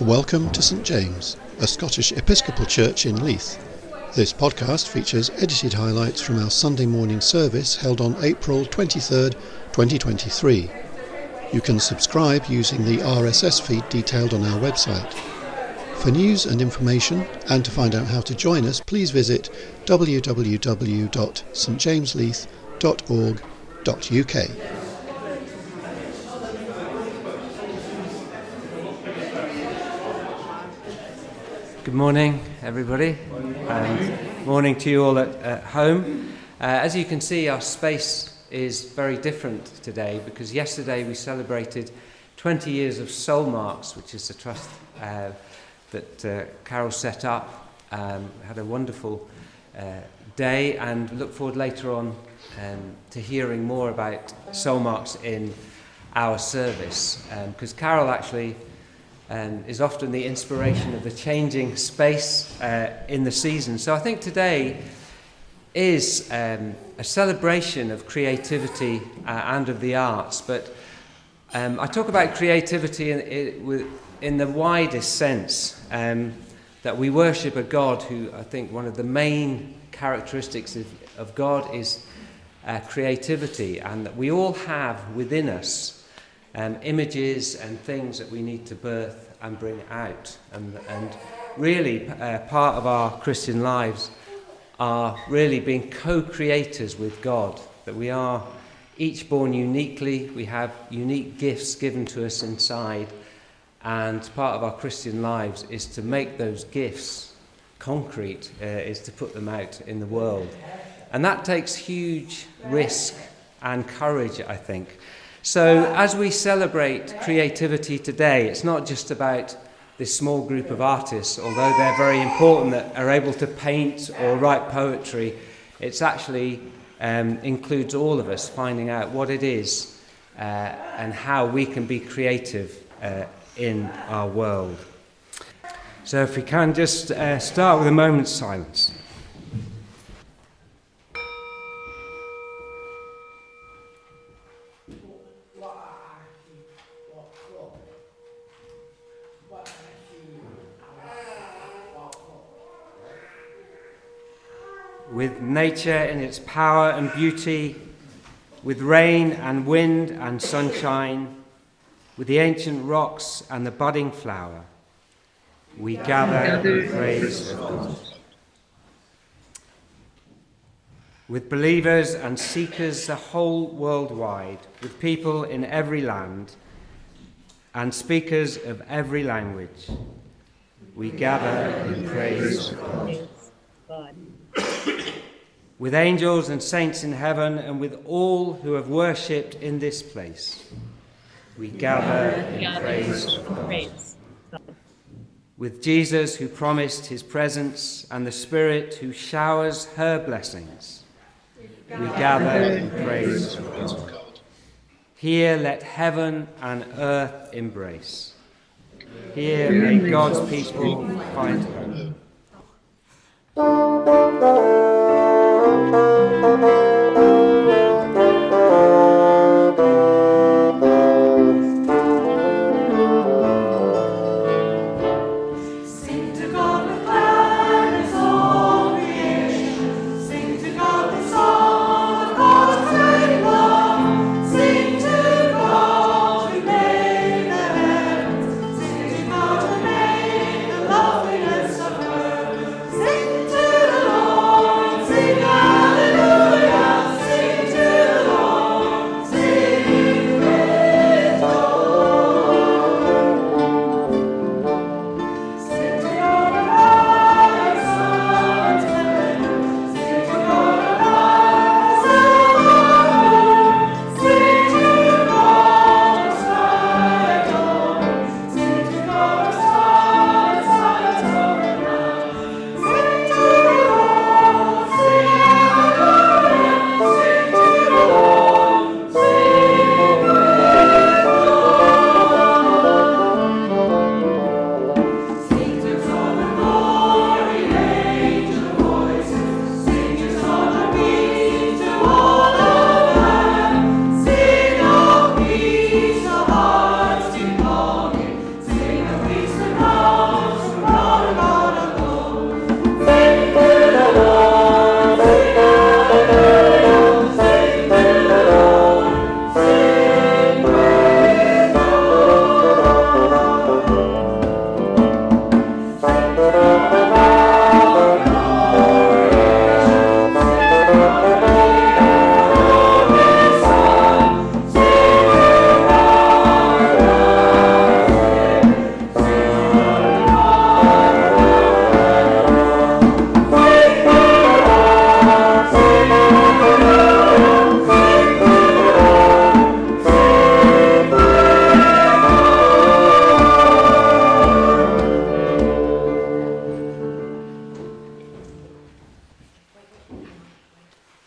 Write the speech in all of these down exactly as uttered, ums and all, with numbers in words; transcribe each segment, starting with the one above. Welcome to St James, a Scottish Episcopal church in Leith. This podcast features edited highlights from our Sunday morning service held on April twenty-third, twenty twenty-three. You can subscribe using the R S S feed detailed on our website. For news and information, and to find out how to join us, please visit w w w dot st james leith dot org dot u k. Good morning, everybody. Morning. And morning to you all at, at home. Uh, as you can see, our space is very different today because yesterday we celebrated twenty years of Soulmarks, which is the trust uh, that uh, Carol set up. Um, had a wonderful uh, day and look forward later on um, to hearing more about Soulmarks in our service, because um, Carol actually Um, is often the inspiration of the changing space uh, in the season. So I think today is um, a celebration of creativity uh, and of the arts, but um, I talk about creativity in, in, in the widest sense, um, that we worship a God who, I think, one of the main characteristics of, of God is uh, creativity, and that we all have within us Um, images and things that we need to birth and bring out, and, and really uh, part of our Christian lives are really being co-creators with God, that we are each born uniquely, we have unique gifts given to us inside, and part of our Christian lives is to make those gifts concrete, uh, is to put them out in the world, and that takes huge risk and courage, I think. So as we celebrate creativity today, it's not just about this small group of artists, although they're very important, that are able to paint or write poetry. It's actually um, includes all of us finding out what it is uh, and how we can be creative uh, in our world. So if we can just uh, start with a moment's silence. With nature in its power and beauty, with rain and wind and sunshine, with the ancient rocks and the budding flower, we gather in praise of God. With believers and seekers the whole world wide, with people in every land and speakers of every language, we gather in praise of God. With angels and saints in heaven, and with all who have worshipped in this place, we gather in praise of God. With Jesus, who promised his presence, and the Spirit, who showers her blessings, we gather in praise of God. Here let heaven and earth embrace. Here may God's people find hope.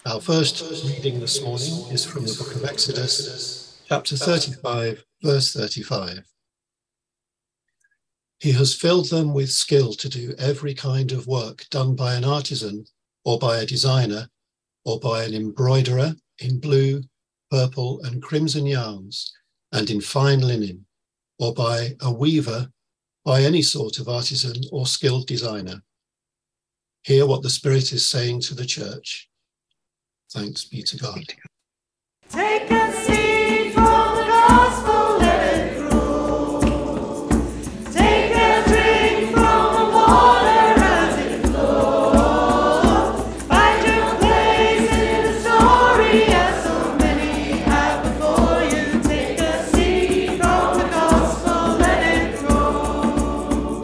Our first reading this morning is from the book of Exodus, chapter thirty-five, verse thirty-five. He has filled them with skill to do every kind of work done by an artisan or by a designer or by an embroiderer in blue, purple and crimson yarns and in fine linen, or by a weaver, by any sort of artisan or skilled designer. Hear what the Spirit is saying to the church. Thanks be to God. Take a seed from the gospel, let it grow. Take a drink from the water as it flows. Find your place in the story as so many have before you. Take a seed from the gospel, let it grow.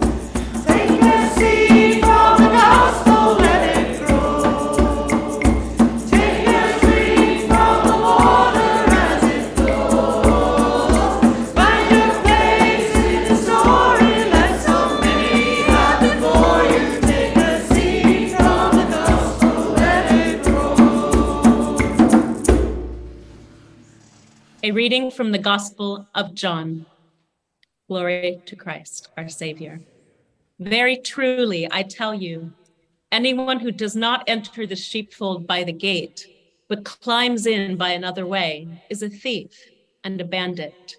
Take a seed from the gospel, let it grow. A reading from the Gospel of John. Glory to Christ, our Savior. Very truly, I tell you, anyone who does not enter the sheepfold by the gate, but climbs in by another way, is a thief and a bandit.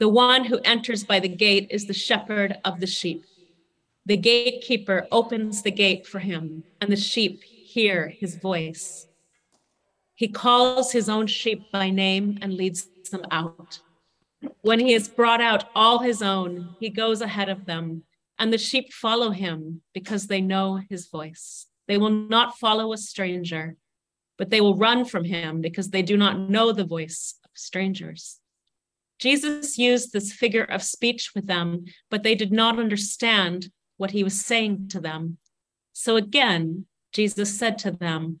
The one who enters by the gate is the shepherd of the sheep. The gatekeeper opens the gate for him, and the sheep hear his voice. He calls his own sheep by name and leads them out. When he has brought out all his own, he goes ahead of them, and the sheep follow him because they know his voice. They will not follow a stranger, but they will run from him because they do not know the voice of strangers. Jesus used this figure of speech with them, but they did not understand what he was saying to them. So again, Jesus said to them,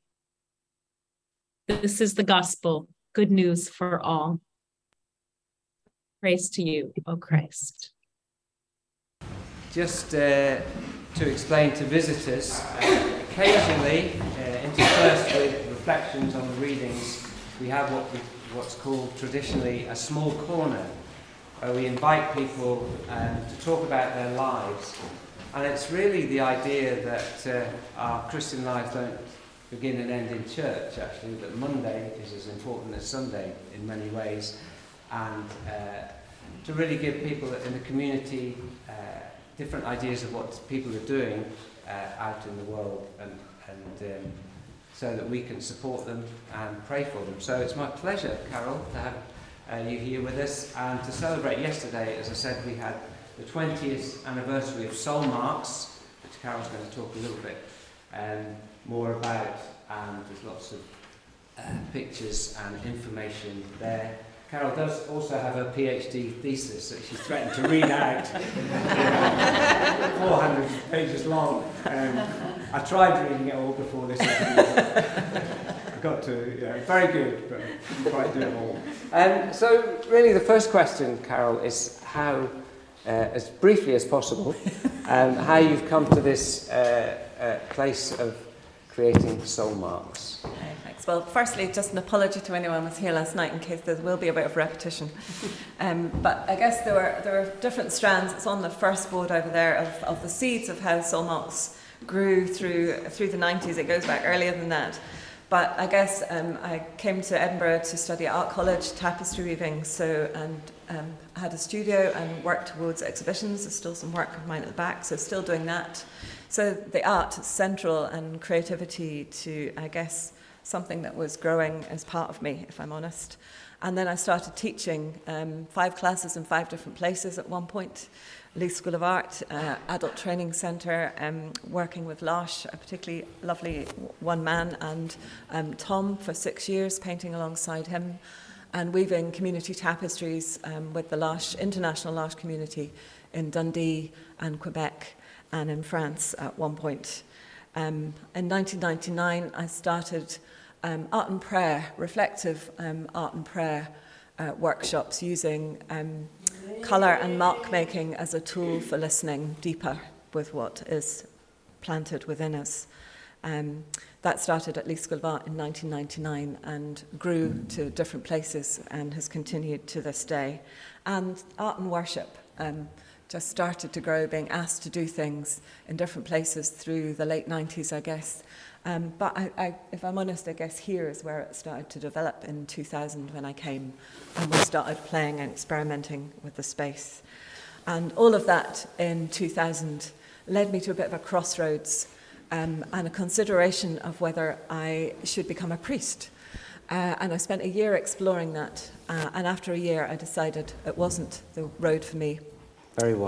This is the gospel, good news for all. Praise to you, O Christ. Just uh, to explain to visitors, uh, occasionally uh, interspersed with reflections on the readings, we have what we, what's called traditionally a small corner, where we invite people um, to talk about their lives. And it's really the idea that uh, our Christian lives don't begin and end in church, actually, that Monday is as important as Sunday in many ways, and uh, to really give people in the community uh, different ideas of what people are doing uh, out in the world, and, and um, so that we can support them and pray for them. So it's my pleasure, Carol, to have uh, you here with us, and to celebrate yesterday. As I said, we had the twentieth anniversary of Soulmarks, which Carol's going to talk a little bit Um, more about, and there's lots of uh, pictures and information there. Carol does also have her PhD thesis that she threatened to read out, four hundred pages long. Um, I tried reading it all before this interview. I got to, yeah, very good, but I didn't quite do it all. Um, so really the first question, Carol, is how, uh, as briefly as possible, um, how you've come to this uh, uh, place of creating Soulmarks. Okay, thanks. Well, firstly, just an apology to anyone who was here last night in case there will be a bit of repetition. um, but I guess there were there were different strands. It's on the first board over there of, of the seeds of how Soulmarks grew through through the nineties. It goes back earlier than that. But I guess um, I came to Edinburgh to study at Art College tapestry weaving. So and um, had a studio and worked towards exhibitions. There's still some work of mine at the back, so still doing that. So the art is central, and creativity to, I guess, something that was growing as part of me, if I'm honest. And then I started teaching um, five classes in five different places at one point. Lee School of Art, uh, Adult Training Centre, um, working with L'Arche, a particularly lovely one man, and um, Tom for six years, painting alongside him, and weaving community tapestries um, with the L'Arche, international L'Arche community in Dundee and Quebec and in France at one point. Um, in nineteen ninety-nine, I started um, Art and Prayer, reflective um, Art and Prayer uh, workshops using um, colour and mark making as a tool for listening deeper with what is planted within us. Um, that started at Lee School of Art in nineteen ninety-nine and grew to different places and has continued to this day. And art and worship um, just started to grow, being asked to do things in different places through the late nineties, I guess. Um, but I, I, if I'm honest, I guess here is where it started to develop in two thousand when I came and we started playing and experimenting with the space. And all of that in two thousand led me to a bit of a crossroads um, and a consideration of whether I should become a priest. Uh, and I spent a year exploring that. Uh, and after a year, I decided it wasn't the road for me. Very wise.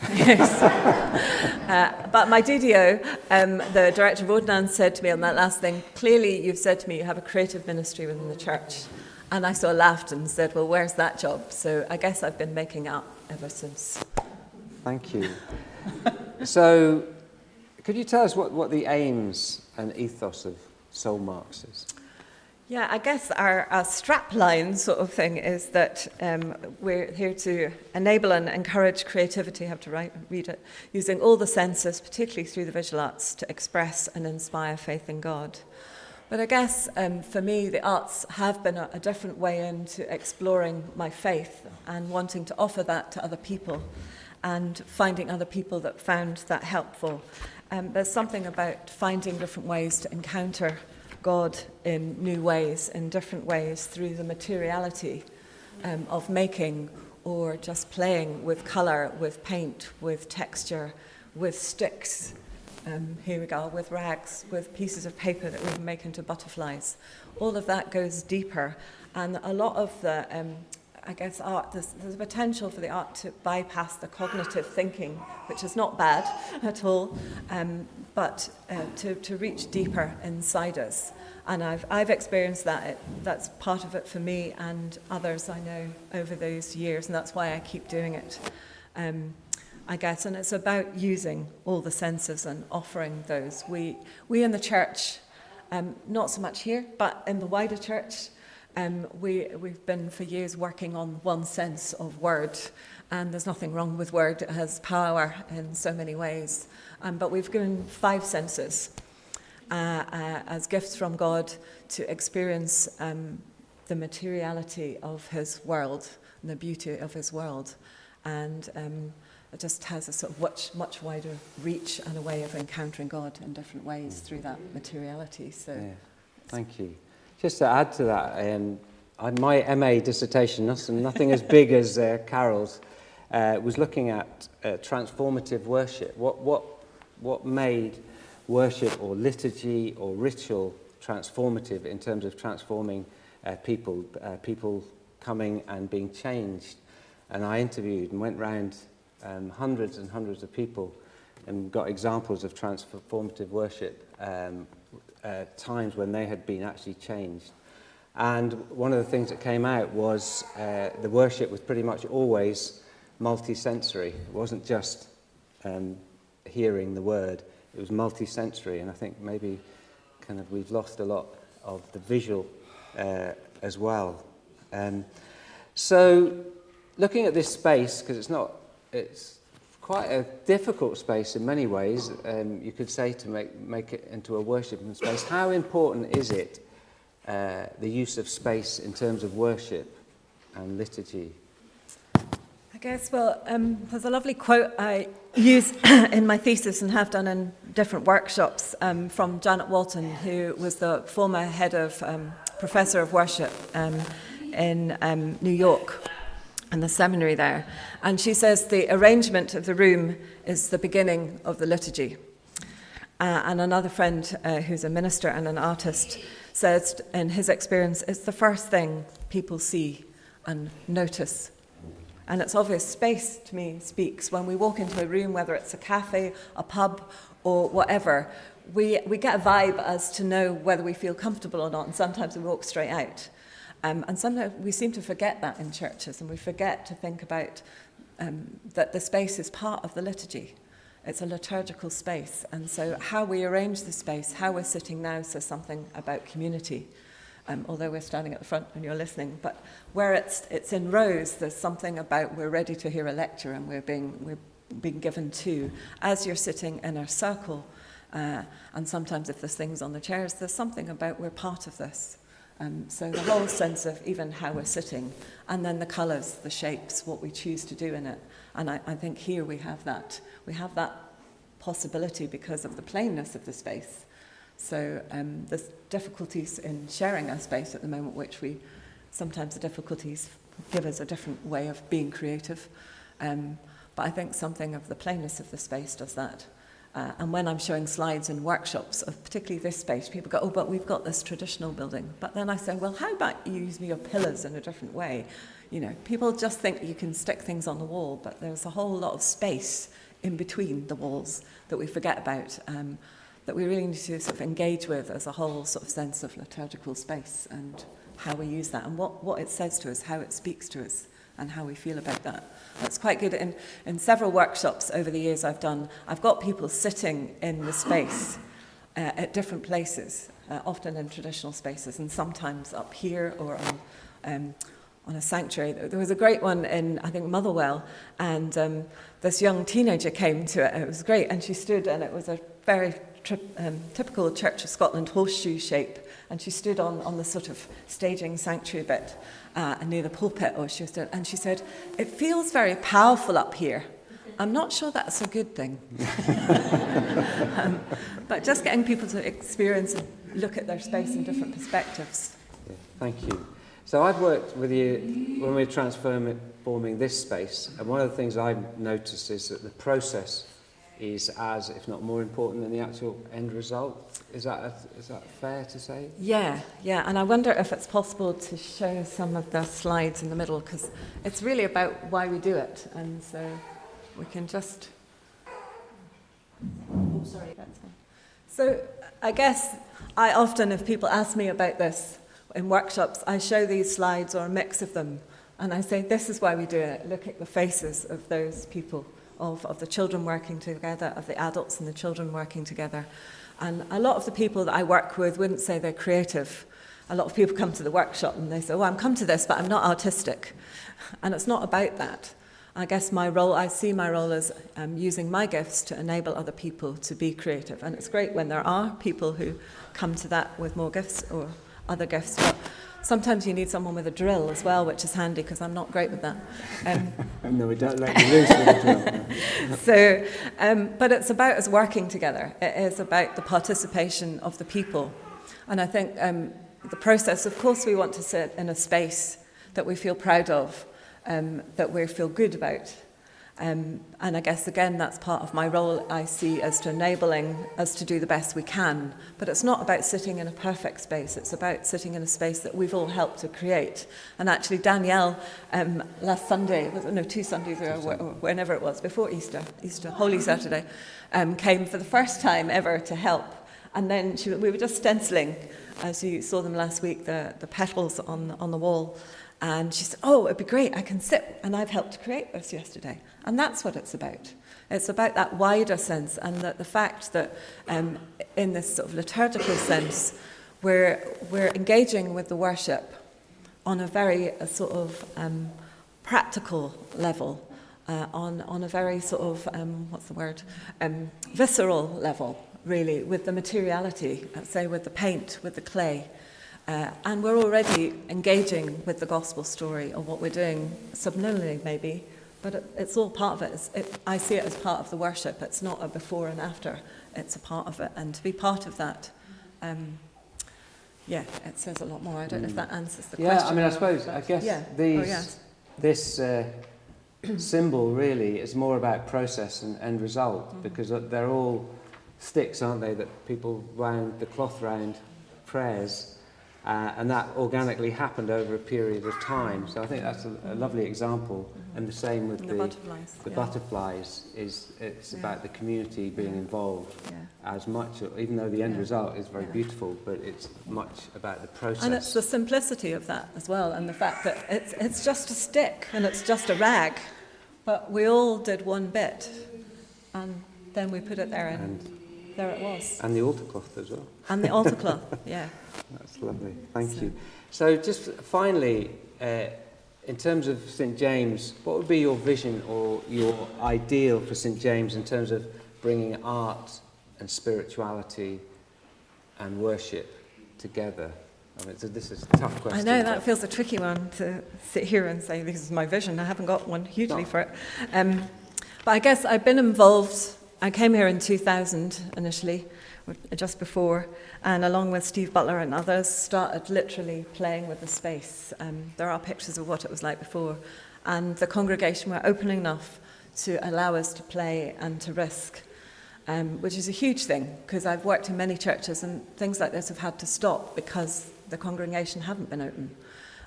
But, yes. uh, but my D D O, um, the director of Ordnance, said to me on that last thing, clearly you've said to me you have a creative ministry within the church. And I sort of laughed and said, well, where's that job? So I guess I've been making up ever since. Thank you. So could you tell us what, what the aims and ethos of Soulmarks is? Yeah, I guess our, our strapline sort of thing is that um, we're here to enable and encourage creativity, I have to write, read it, using all the senses, particularly through the visual arts, to express and inspire faith in God. But I guess um, for me, the arts have been a, a different way into exploring my faith and wanting to offer that to other people and finding other people that found that helpful. Um, there's something about finding different ways to encounter God in new ways, in different ways, through the materiality um, of making or just playing with colour, with paint, with texture, with sticks, um, here we go, with rags, with pieces of paper that we can make into butterflies. All of that goes deeper, and a lot of the, um, I guess, art, there's, there's a potential for the art to bypass the cognitive thinking, which is not bad at all, um, but uh, to, to reach deeper inside us. And I've, I've experienced that. It, that's part of it for me and others I know over those years, and that's why I keep doing it, um, I guess. And it's about using all the senses and offering those. We, we in the church, um, not so much here, but in the wider church, Um, we, we've been for years working on one sense of word, and there's nothing wrong with word. It has power in so many ways. Um, but we've given five senses uh, uh, as gifts from God to experience um, the materiality of his world and the beauty of his world. And um, it just has a sort of much, much wider reach and a way of encountering God in different ways through that materiality. So, yeah. Thank you. Just to add to that, um, my M A dissertation, nothing as big as uh, Carol's, uh, was looking at uh, transformative worship. What, what, what made worship or liturgy or ritual transformative in terms of transforming uh, people, uh, people coming and being changed? And I interviewed and went round um, hundreds and hundreds of people and got examples of transformative worship, um, Uh, times when they had been actually changed. And one of the things that came out was uh, the worship was pretty much always multi-sensory. It wasn't just um, hearing the word, it was multi-sensory. And I think maybe kind of we've lost a lot of the visual uh, as well. Um, so looking at this space, because it's not, it's quite a difficult space in many ways, um, you could say, to make, make it into a worshiping space. How important is it, uh, the use of space in terms of worship and liturgy? I guess, well, um, there's a lovely quote I use in my thesis and have done in different workshops um, from Janet Walton, who was the former head of, um, professor of worship um, in um, New York, and the seminary there. And she says the arrangement of the room is the beginning of the liturgy. Uh, and another friend uh, who's a minister and an artist says, in his experience, it's the first thing people see and notice. And it's obvious. Space, to me, speaks. When we walk into a room, whether it's a cafe, a pub, or whatever, we, we get a vibe as to know whether we feel comfortable or not, and sometimes we walk straight out. Um, and sometimes we seem to forget that in churches, and we forget to think about um, that the space is part of the liturgy. It's a liturgical space, and so how we arrange the space, how we're sitting now, says something about community. Um, although we're standing at the front and you're listening, but where it's, it's in rows, there's something about we're ready to hear a lecture and we're being, we're being given to. As you're sitting in a circle, uh, and sometimes if there's things on the chairs, there's something about we're part of this. Um, so the whole sense of even how we're sitting, and then the colours, the shapes, what we choose to do in it. And I, I think here we have that. We have that possibility because of the plainness of the space. So um, there's difficulties in sharing our space at the moment, which we sometimes the difficulties give us a different way of being creative. Um, but I think something of the plainness of the space does that. Uh, and when I'm showing slides in workshops of particularly this space, people go, oh, but we've got this traditional building. But then I say, well, how about you use your pillars in a different way? You know, people just think you can stick things on the wall, but there's a whole lot of space in between the walls that we forget about, um, that we really need to sort of engage with as a whole sort of sense of liturgical space and how we use that and what, what it says to us, how it speaks to us, and how we feel about that. That's quite good. In, in several workshops over the years I've done, I've got people sitting in the space uh, at different places, uh, often in traditional spaces, and sometimes up here or on, um, on a sanctuary. There was a great one in, I think, Motherwell, and um, this young teenager came to it, and it was great, and she stood, and it was a very um, typical Church of Scotland horseshoe shape, and she stood on, on the sort of staging sanctuary bit, Uh, near the pulpit, or she was doing, and she said, "It feels very powerful up here. I'm not sure that's a good thing." um, but just getting people to experience and look at their space in different perspectives. Yeah, thank you. So I've worked with you when we're transforming this space, and one of the things I've noticed is that the process is as, if not more important than the actual end result. Is that, a, is that fair to say? Yeah, yeah, and I wonder if it's possible to show some of the slides in the middle, because it's really about why we do it, and so we can just... Oh, sorry. That's fine. So I guess I often, if people ask me about this in workshops, I show these slides or a mix of them, and I say, this is why we do it. Look at the faces of those people. Of, of the children working together, of the adults and the children working together. And a lot of the people that I work with wouldn't say they're creative. A lot of people come to the workshop and they say, well, I'm come to this, but I'm not artistic. And it's not about that. I guess my role, I see my role as um, using my gifts to enable other people to be creative. And it's great when there are people who come to that with more gifts or other gifts. But sometimes you need someone with a drill as well, which is handy because I'm not great with that. Um, no, we don't like to lose with a drill. So, um, but it's about us working together. It is about the participation of the people. And I think um, the process, of course, we want to sit in a space that we feel proud of, um, that we feel good about. Um, and I guess, again, that's part of my role I see as to enabling us to do the best we can. But it's not about sitting in a perfect space. It's about sitting in a space that we've all helped to create. And actually, Danielle, um, last Sunday, was, no, two Sundays ago, or, or whenever it was, before Easter, Easter, Holy Saturday, um, came for the first time ever to help. And then she, we were just stenciling, as you saw them last week, the, the petals on, on the wall. And she said, oh, it'd be great, I can sit, and I've helped to create this yesterday. And that's what it's about. It's about that wider sense, and that the fact that um, in this sort of liturgical sense, we're, we're engaging with the worship on a very uh, sort of um, practical level, uh, on, on a very sort of, um, what's the word, um, visceral level, really, with the materiality, I'd say with the paint, with the clay. Uh, and we're already engaging with the gospel story of what we're doing, subliminally maybe, but it, it's all part of it. It's, it. I see it as part of the worship. It's not a before and after. It's a part of it. And to be part of that, um, yeah, it says a lot more. I don't mm. know if that answers the yeah, question. Yeah, I mean, I suppose, I guess yeah. these, oh, yes. this uh, symbol really is more about process and end result, mm-hmm. because they're all sticks, aren't they, that people wound the cloth round prayers, uh, and that organically happened over a period of time. So I think that's a, a lovely example. Mm-hmm. And the same with the, the butterflies. The yeah. butterflies is it's yeah. about the community being involved yeah. as much, even though the end yeah. result is very yeah. beautiful, but it's much about the process. And it's the simplicity of that as well, and the fact that it's it's just a stick and it's just a rag, but we all did one bit, and then we put it there and, and there it was. And the altar cloth as well. And the altar cloth, yeah. That's lovely, thank so. you. So just finally, uh, in terms of St James, what would be your vision or your ideal for St James in terms of bringing art and spirituality and worship together? I mean, so this is a tough question. I know, that feels a tricky one to sit here and say, this is my vision. I haven't got one hugely no. for it. Um, but I guess I've been involved. I came here in two thousand initially, just before, and along with Steve Butler and others, started literally playing with the space. Um, there are pictures of what it was like before, and the congregation were open enough to allow us to play and to risk, um, which is a huge thing, because I've worked in many churches and things like this have had to stop because the congregation haven't been open.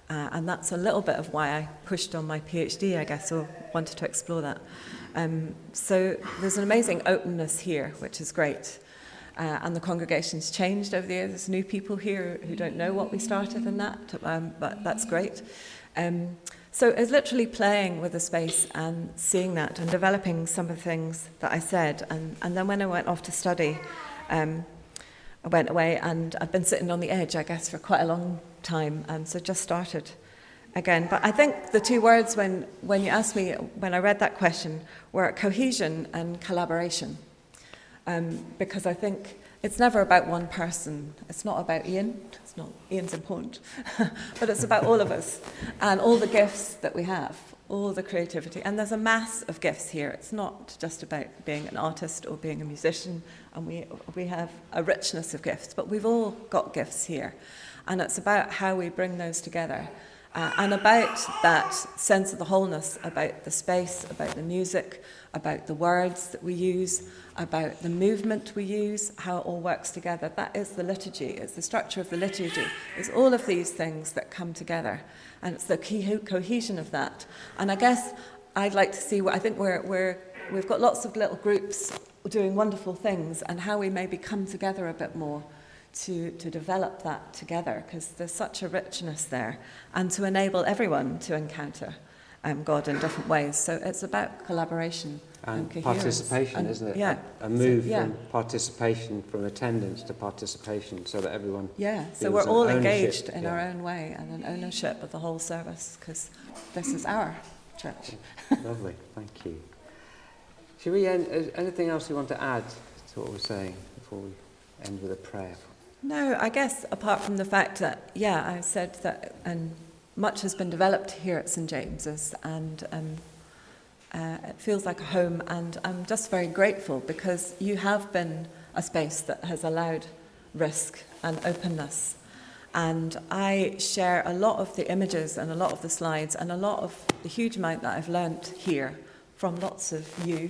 Uh, and that's a little bit of why I pushed on my PhD, I guess, or wanted to explore that. Um, so there's an amazing openness here, which is great. Uh, and the congregation's changed over the years. There's new people here who don't know what we started and that, um, but that's great. Um, so it's literally playing with the space and seeing that and developing some of the things that I said. And, and then when I went off to study, um, I went away, and I've been sitting on the edge, I guess, for quite a long time, and so just started again. But I think the two words when, when you asked me, when I read that question, were cohesion and collaboration, um, because I think it's never about one person. It's not about Ian. It's not Ian's important, but it's about all of us and all the gifts that we have, all the creativity. And there's a mass of gifts here. It's not just about being an artist or being a musician, and we we have a richness of gifts, but we've all got gifts here. And it's about how we bring those together, uh, and about that sense of the wholeness, about the space, about the music, about the words that we use, about the movement we use, how it all works together. That is the liturgy. It's the structure of the liturgy. It's all of these things that come together, and it's the key cohesion of that. And I guess I'd like to see, I think we're, we're, we've got lots of little groups doing wonderful things, and how we maybe come together a bit more to, to develop that together, because there's such a richness there, and to enable everyone to encounter um, God in different ways. So it's about collaboration and, and coherence. Participation, and, isn't it? Yeah. A, a move so, yeah. from participation, from attendance to participation, so that everyone Yeah, so we're all engaged in yeah. our own way, and an ownership of the whole service, because this is our church. Lovely, thank you. Should we end, is anything else you want to add to what we're saying before we end with a prayer? No, I guess apart from the fact that, yeah, I said that, and much has been developed here at St James's, and um, uh, it feels like a home, and I'm just very grateful, because you have been a space that has allowed risk and openness. And I share a lot of the images and a lot of the slides and a lot of the huge amount that I've learnt here from lots of you,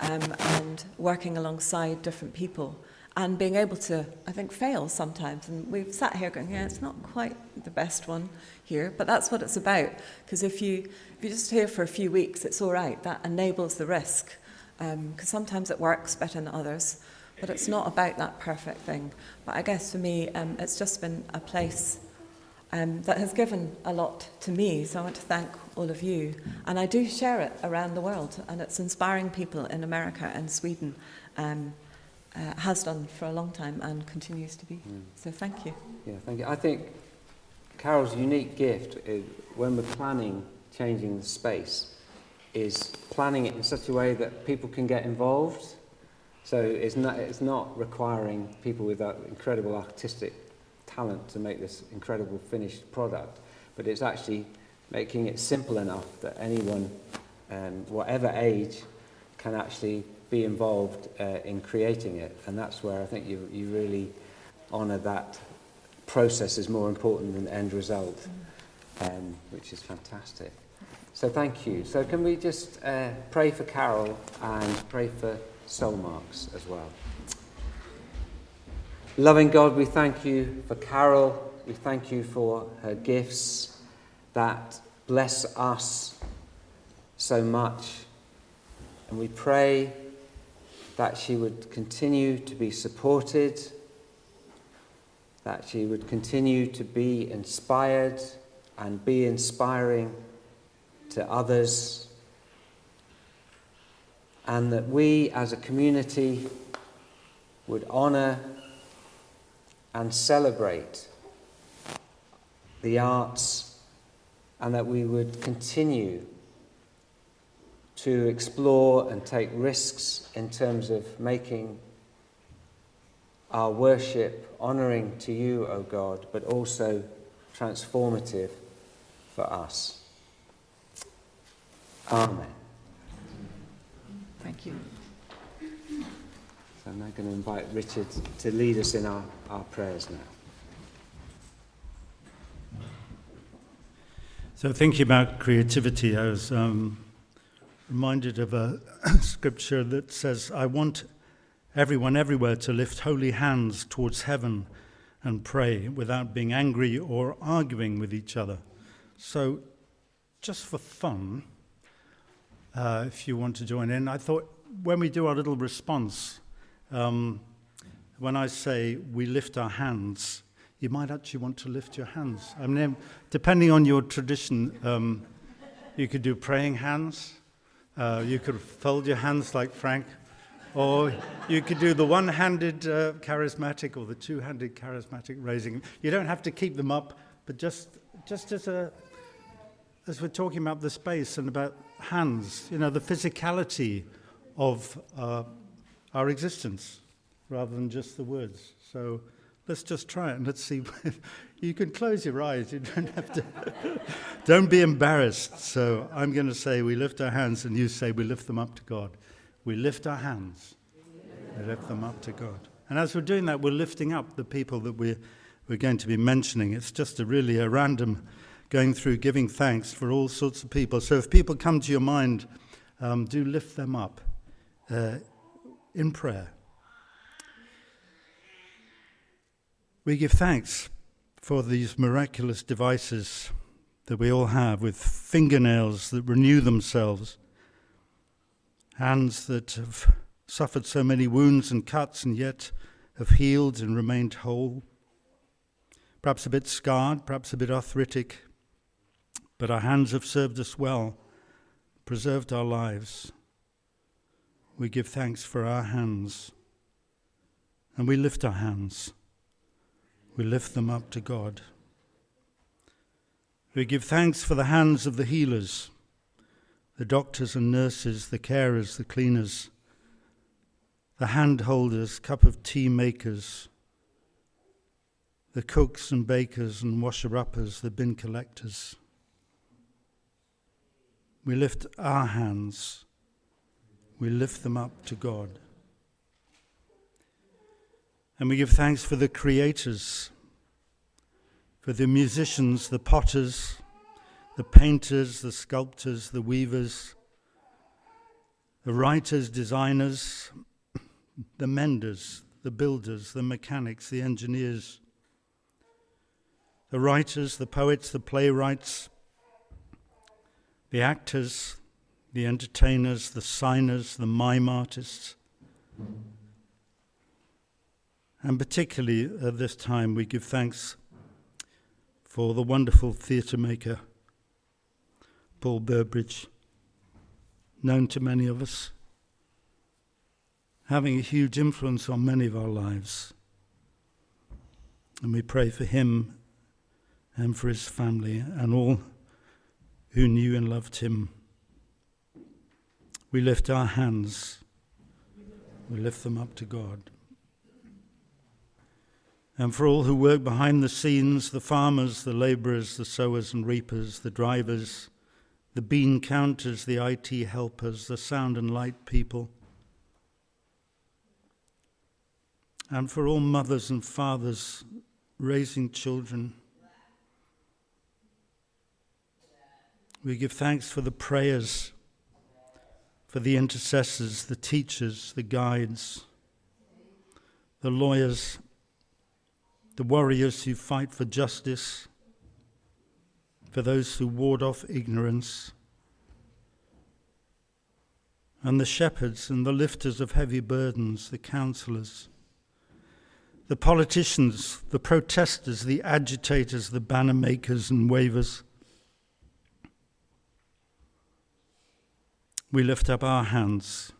um, and working alongside different people. And being able to, I think, fail sometimes. And we've sat here going, yeah, it's not quite the best one here, but that's what it's about. Because if, you, if you're just here for a few weeks, it's all right. That enables the risk. Because um, sometimes it works better than others. But it's not about that perfect thing. But I guess for me, um, it's just been a place um, that has given a lot to me. So I want to thank all of you. And I do share it around the world. And it's inspiring people in America and Sweden. Um, Uh, has done for a long time and continues to be. Mm. So thank you. Yeah, thank you. I think Carol's unique gift is, when we're planning changing the space, is planning it in such a way that people can get involved. So it's not, it's not requiring people with that incredible artistic talent to make this incredible finished product, but it's actually making it simple enough that anyone, um, whatever age, can actually be involved uh, in creating it. And that's where I think you, you really honour that process is more important than the end result, um, which is fantastic. So thank you. So can we just uh, pray for Carol and pray for Soulmarks as well. Loving God, we thank you for Carol. We thank you for her gifts that bless us so much. And we pray that she would continue to be supported, that she would continue to be inspired and be inspiring to others, and that we as a community would honour and celebrate the arts, and that we would continue to explore and take risks in terms of making our worship honouring to you, O God, but also transformative for us. Amen. Thank you. So I'm now going to invite Richard to lead us in our, our prayers now. So thinking about creativity, I was um, reminded of a scripture that says, I want everyone everywhere to lift holy hands towards heaven and pray without being angry or arguing with each other. So just for fun, uh, if you want to join in, I thought when we do our little response, um, when I say we lift our hands, you might actually want to lift your hands. I mean, depending on your tradition, um, you could do praying hands, uh, you could fold your hands like Frank, or you could do the one-handed uh, charismatic or the two-handed charismatic raising. You don't have to keep them up, but just just as a as we're talking about the space and about hands, you know, the physicality of uh, our existence rather than just the words. So let's just try it and let's see. You can close your eyes. You don't have to. Don't be embarrassed. So I'm going to say we lift our hands and you say we lift them up to God. We lift our hands, we lift them up to God. And as we're doing that, we're lifting up the people that we're, we're going to be mentioning. It's just a really a random going through giving thanks for all sorts of people. So if people come to your mind, um, do lift them up uh, in prayer. We give thanks for these miraculous devices that we all have, with fingernails that renew themselves, hands that have suffered so many wounds and cuts and yet have healed and remained whole. Perhaps a bit scarred, perhaps a bit arthritic, but our hands have served us well, preserved our lives. We give thanks for our hands, and we lift our hands. We lift them up to God. We give thanks for the hands of the healers, the doctors and nurses, the carers, the cleaners, the handholders, cup of tea makers, the cooks and bakers and washer-uppers, the bin collectors. We lift our hands, we lift them up to God. And we give thanks for the creators, for the musicians, the potters, the painters, the sculptors, the weavers, the writers, designers, the menders, the builders, the mechanics, the engineers, the writers, the poets, the playwrights, the actors, the entertainers, the signers, the mime artists. And particularly at this time, we give thanks for the wonderful theatre maker, Paul Burbridge, known to many of us, having a huge influence on many of our lives. And we pray for him and for his family and all who knew and loved him. We lift our hands, we lift them up to God. And for all who work behind the scenes, the farmers, the labourers, the sowers and reapers, the drivers, the bean counters, the I T helpers, the sound and light people. And for all mothers and fathers raising children, we give thanks for the prayers, for the intercessors, the teachers, the guides, the lawyers, the warriors who fight for justice, for those who ward off ignorance, and the shepherds and the lifters of heavy burdens, the counselors, the politicians, the protesters, the agitators, the banner makers and wavers. We lift up our hands,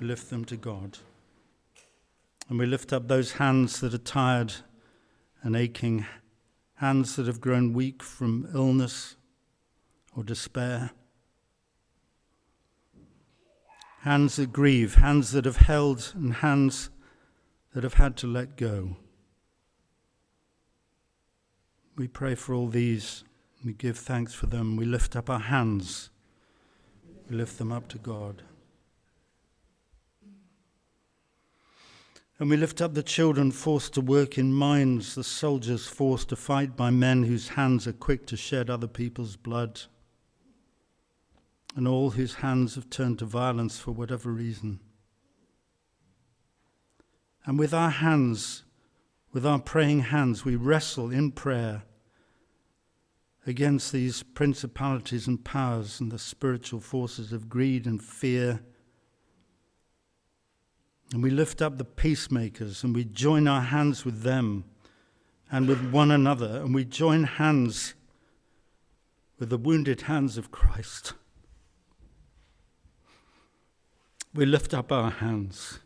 we lift them to God, and we lift up those hands that are tired and aching, hands that have grown weak from illness or despair, hands that grieve, hands that have held, and hands that have had to let go. We pray for all these, we give thanks for them, we lift up our hands, we lift them up to God. And we lift up the children forced to work in mines, the soldiers forced to fight by men whose hands are quick to shed other people's blood, and all whose hands have turned to violence for whatever reason. And with our hands, with our praying hands, we wrestle in prayer against these principalities and powers and the spiritual forces of greed and fear. And we lift up the peacemakers, and we join our hands with them and with one another, and we join hands with the wounded hands of Christ. We lift up our hands.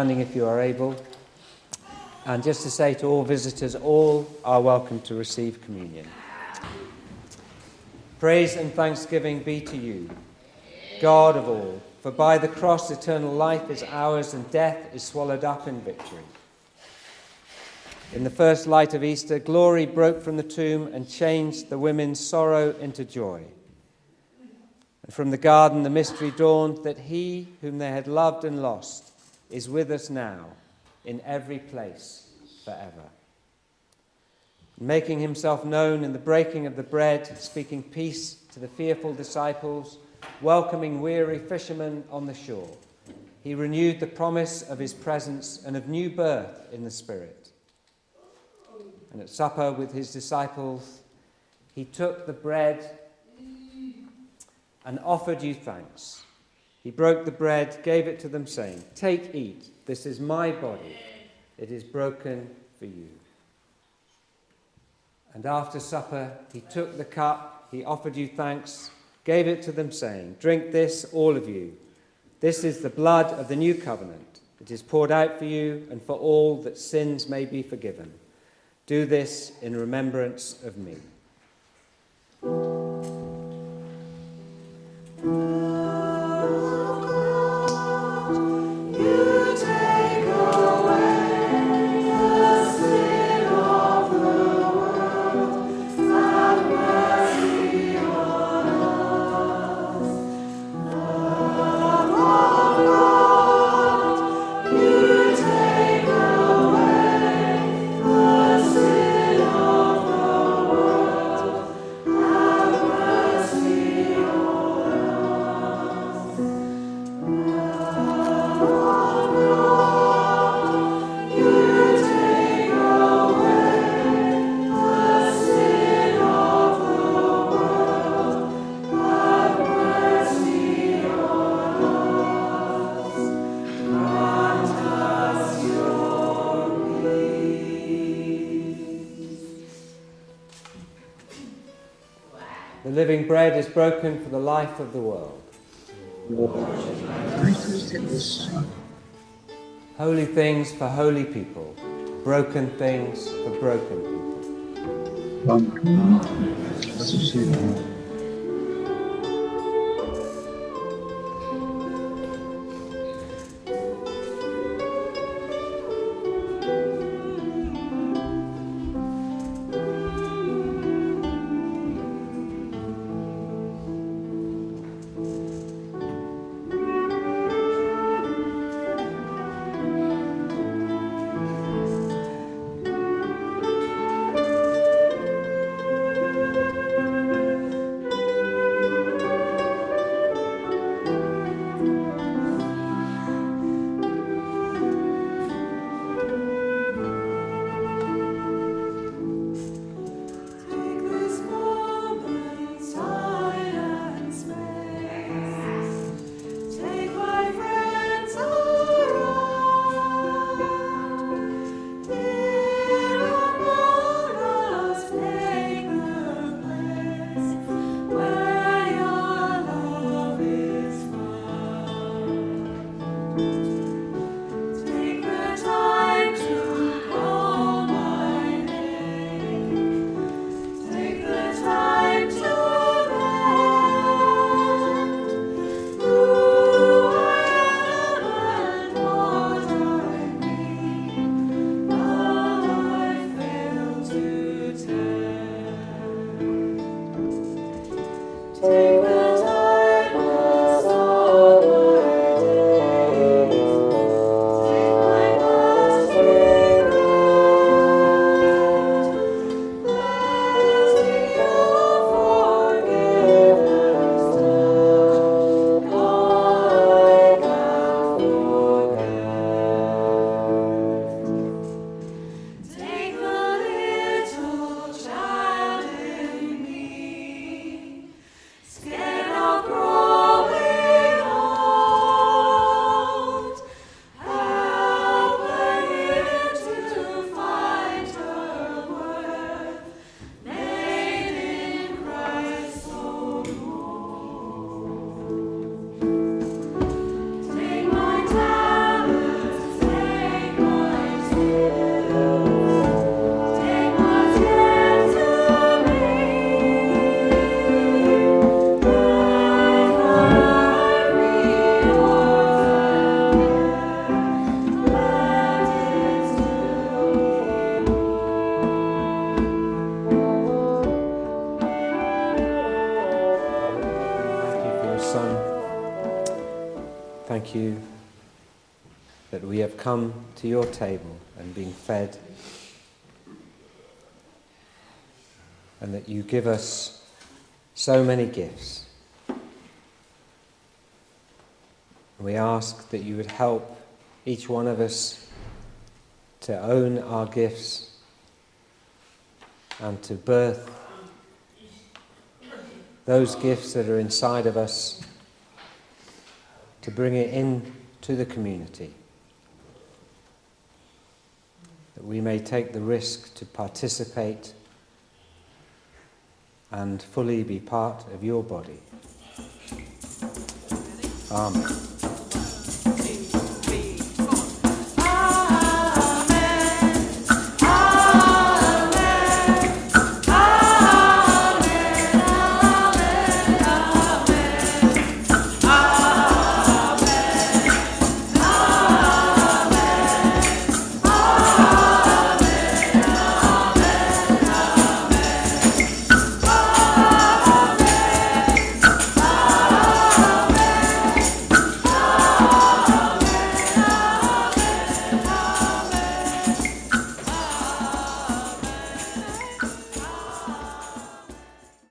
If you are able, and just to say to all visitors, all are welcome to receive communion. Praise and thanksgiving be to you, God of all, for by the cross eternal life is ours and death is swallowed up in victory. In the first light of Easter, glory broke from the tomb and changed the women's sorrow into joy. And from the garden the mystery dawned that he whom they had loved and lost is with us now in every place forever. Making himself known in the breaking of the bread, speaking peace to the fearful disciples, welcoming weary fishermen on the shore, he renewed the promise of his presence and of new birth in the Spirit. And at supper with his disciples, he took the bread and offered you thanks. He broke the bread, gave it to them, saying, "Take, eat, this is my body. It is broken for you." And after supper, he took the cup, he offered you thanks, gave it to them, saying, "Drink this, all of you. This is the blood of the new covenant. It is poured out for you and for all that sins may be forgiven. Do this in remembrance of me." Living bread is broken for the life of the world. Holy things for holy people, broken things for broken people. thank you that we have come to your table and been fed, and that you give us so many gifts. We ask that you would help each one of us to own our gifts and to birth those gifts that are inside of us, to bring it in to the community, that we may take the risk to participate and fully be part of your body. Amen.